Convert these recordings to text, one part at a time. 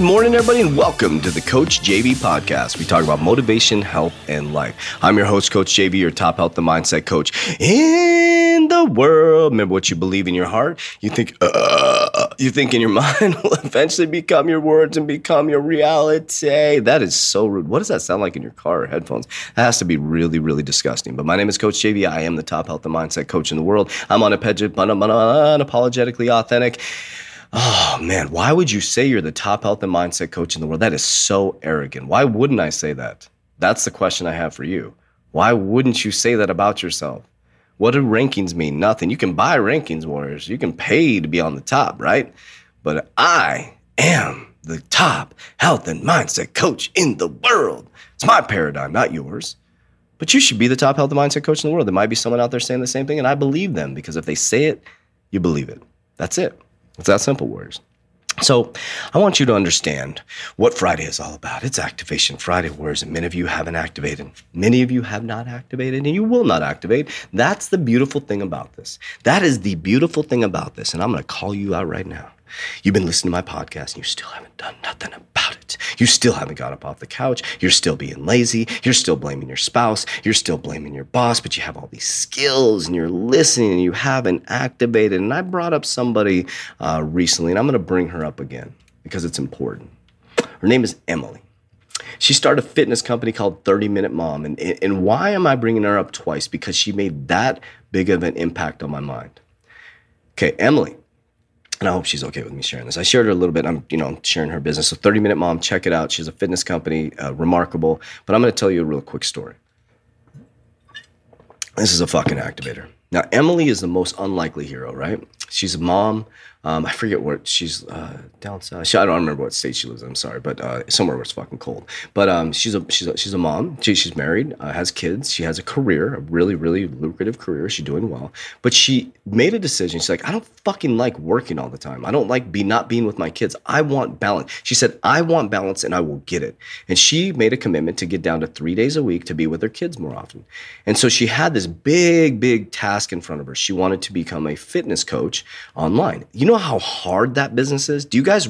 morning, everybody, and welcome to the Coach JV Podcast. We talk about motivation, health, and life. I'm your host, Coach JV, your top health and mindset coach in the world. Remember, what you believe in your heart, you think in your mind will eventually become your words and become your reality. That is so rude. What does that sound like in your car or headphones? That has to be really, really disgusting. But my name is Coach JV. I am the top health and mindset coach in the world. I'm unapologetically authentic. Oh, man, why would you say you're the top health and mindset coach in the world? That is so arrogant. Why wouldn't I say that? That's the question I have for you. Why wouldn't you say that about yourself? What do rankings mean? Nothing. You can buy rankings, warriors. You can pay to be on the top, right? But I am the top health and mindset coach in the world. It's my paradigm, not yours. But you should be the top health and mindset coach in the world. There might be someone out there saying the same thing, and I believe them, because if they say it, you believe it. That's it. It's that simple, warriors. So I want you to understand what Friday is all about. It's Activation Friday, warriors, and many of you haven't activated. Many of you have not activated, and you will not activate. That's the beautiful thing about this. That is the beautiful thing about this, and I'm going to call you out right now. You've been listening to my podcast, and you still haven't done nothing about it. You still haven't got up off the couch. You're still being lazy. You're still blaming your spouse. You're still blaming your boss, but you have all these skills, and you're listening, and you haven't activated. And I brought up somebody recently, and I'm going to bring her up again because it's important. Her name is Emily. She started a fitness company called 30 Minute Mom. And why am I bringing her up twice? Because she made that big of an impact on my mind. Okay, Emily. And I hope she's okay with me sharing this. I shared her a little bit. I'm, sharing her business. So 30 Minute Mom, check it out. She's a fitness company, remarkable. But I'm going to tell you a real quick story. This is a fucking activator. Now, Emily is the most unlikely hero, right? She's a mom. I forget where she's down south. I don't remember what state she lives in. I'm sorry, but somewhere where it's fucking cold. But she's a mom. She's married, has kids. She has a career, a really, really lucrative career. She's doing well. But she made a decision. She's like, I don't fucking like working all the time. I don't like not being with my kids. I want balance. She said, I want balance, and I will get it. And she made a commitment to get down to 3 days a week to be with her kids more often. And so she had this big, big task in front of her. She wanted to become a fitness coach online. You know how hard that business is? Do you guys,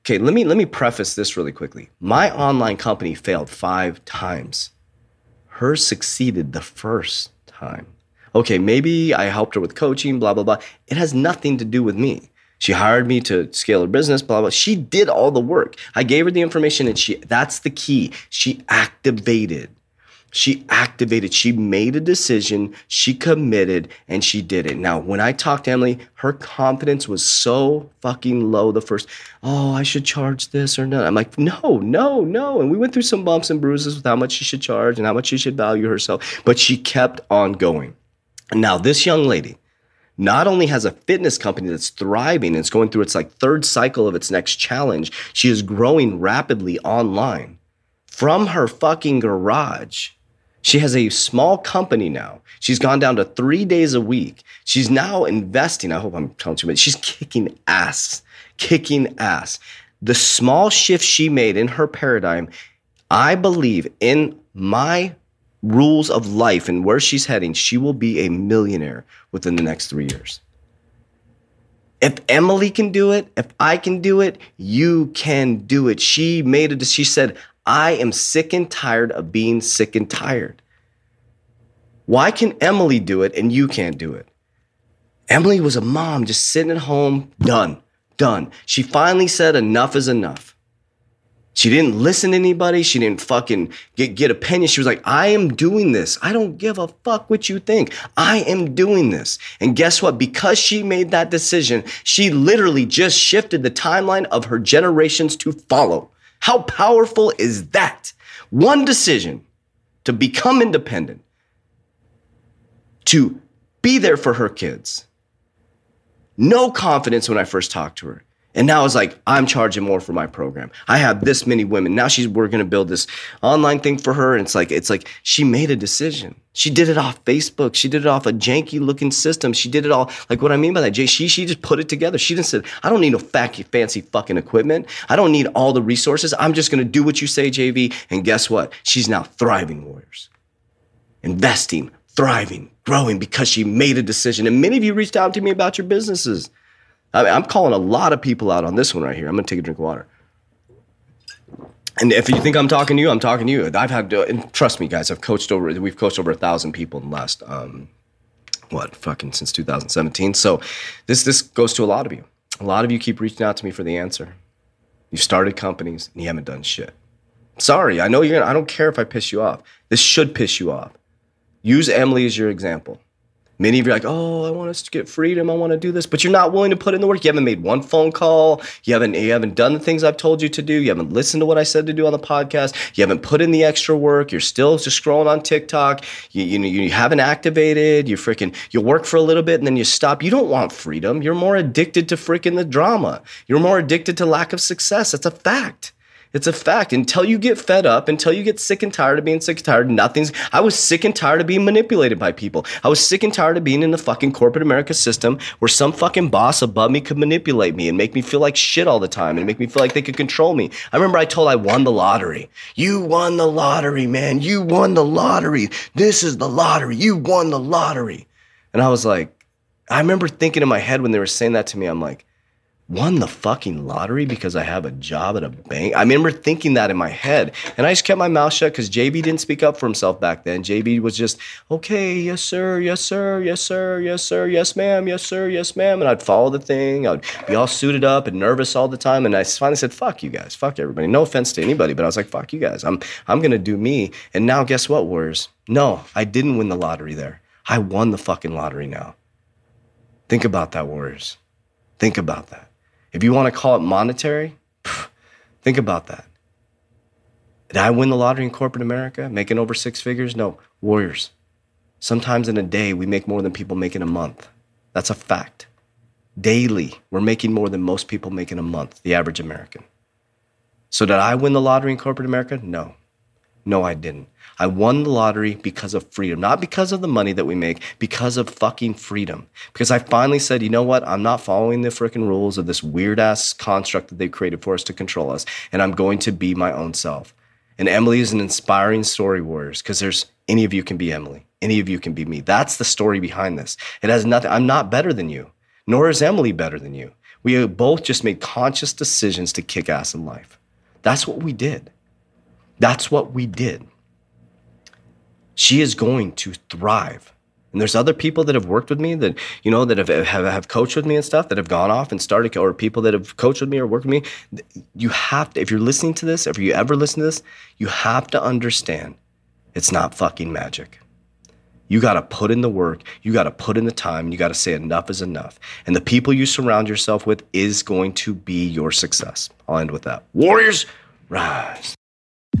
okay, let me preface this really quickly. My online company failed 5 times. Hers succeeded the first time. Okay, maybe I helped her with coaching, blah, blah, blah. It has nothing to do with me. She hired me to scale her business, blah, blah. She did all the work. I gave her the information, and that's the key. She activated. She made a decision, she committed, and she did it. Now, when I talked to Emily, her confidence was so fucking low the first, I should charge this or not. I'm like, no. And we went through some bumps and bruises with how much she should charge and how much she should value herself, but she kept on going. Now, this young lady not only has a fitness company that's thriving and it's going through its third cycle of its next challenge, she is growing rapidly online from her fucking garage. She has a small company now. She's gone down to 3 days a week. She's now investing. I hope I'm telling too much. She's kicking ass. The small shift she made in her paradigm, I believe in my rules of life and where she's heading, she will be a millionaire within the next 3 years. If Emily can do it, if I can do it, you can do it. She said, I am sick and tired of being sick and tired. Why can Emily do it and you can't do it? Emily was a mom just sitting at home, done. She finally said enough is enough. She didn't listen to anybody. She didn't fucking get opinions. She was like, I am doing this. I don't give a fuck what you think. I am doing this. And guess what? Because she made that decision, she literally just shifted the timeline of her generations to follow. How powerful is that? One decision to become independent, to be there for her kids. No confidence when I first talked to her. And now it's like, I'm charging more for my program. I have this many women. Now we're going to build this online thing for her. And it's like she made a decision. She did it off Facebook. She did it off a janky looking system. She did it all. Like what I mean by that, Jay, she just put it together. She didn't say, I don't need no fancy fucking equipment. I don't need all the resources. I'm just going to do what you say, JV. And guess what? She's now thriving, warriors. Investing, thriving, growing because she made a decision. And many of you reached out to me about your businesses. I mean, I'm calling a lot of people out on this one right here. I'm going to take a drink of water. And if you think I'm talking to you, I'm talking to you. I've had, and trust me, guys, we've coached over 1,000 people in the last, since 2017. So this goes to a lot of you. A lot of you keep reaching out to me for the answer. You've started companies and you haven't done shit. Sorry, I know I don't care if I piss you off. This should piss you off. Use Emily as your example. Many of you are like, oh, I want us to get freedom. I want to do this. But you're not willing to put in the work. You haven't made one phone call. You haven't done the things I've told you to do. You haven't listened to what I said to do on the podcast. You haven't put in the extra work. You're still just scrolling on TikTok. You haven't activated. You work for a little bit and then you stop. You don't want freedom. You're more addicted to freaking the drama. You're more addicted to lack of success. That's a fact. It's a fact. Until you get fed up, until you get sick and tired of being sick and tired, I was sick and tired of being manipulated by people. I was sick and tired of being in the fucking corporate America system where some fucking boss above me could manipulate me and make me feel like shit all the time and make me feel like they could control me. I remember I won the lottery. You won the lottery, man. You won the lottery. This is the lottery. You won the lottery. And I was like, I remember thinking in my head when they were saying that to me, I'm like, won the fucking lottery because I have a job at a bank? I remember thinking that in my head. And I just kept my mouth shut because JB didn't speak up for himself back then. JB was just, okay, yes, sir, yes, sir, yes, sir, yes, sir, yes, ma'am, yes, sir, yes, ma'am. And I'd follow the thing. I'd be all suited up and nervous all the time. And I finally said, fuck you guys, fuck everybody. No offense to anybody, but I was like, fuck you guys. I'm going to do me. And now guess what, warriors? No, I didn't win the lottery there. I won the fucking lottery now. Think about that, warriors. Think about that. If you want to call it monetary, think about that. Did I win the lottery in corporate America, making over six figures? No, warriors. Sometimes in a day, we make more than people make in a month. That's a fact. Daily, we're making more than most people make in a month, the average American. So did I win the lottery in corporate America? No. No, I didn't. I won the lottery because of freedom, not because of the money that we make, because of fucking freedom. Because I finally said, you know what? I'm not following the freaking rules of this weird ass construct that they created for us to control us. And I'm going to be my own self. And Emily is an inspiring story, warriors, because any of you can be Emily. Any of you can be me. That's the story behind this. It has nothing. I'm not better than you, nor is Emily better than you. We both just made conscious decisions to kick ass in life. That's what we did. That's what we did. She is going to thrive. And there's other people that have worked with me that, you know, that have coached with me and stuff that have gone off and started, or people that have coached with me or worked with me. You have to, if you're listening to this, if you ever listen to this, you have to understand it's not fucking magic. You got to put in the work. You got to put in the time. And you got to say enough is enough. And the people you surround yourself with is going to be your success. I'll end with that. Warriors, rise.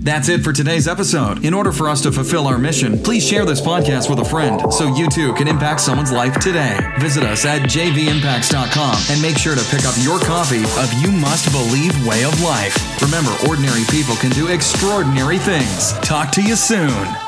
That's it for today's episode. In order for us to fulfill our mission, please share this podcast with a friend so you too can impact someone's life today. Visit us at jvimpacts.com and make sure to pick up your copy of You Must Believe Way of Life. Remember, ordinary people can do extraordinary things. Talk to you soon.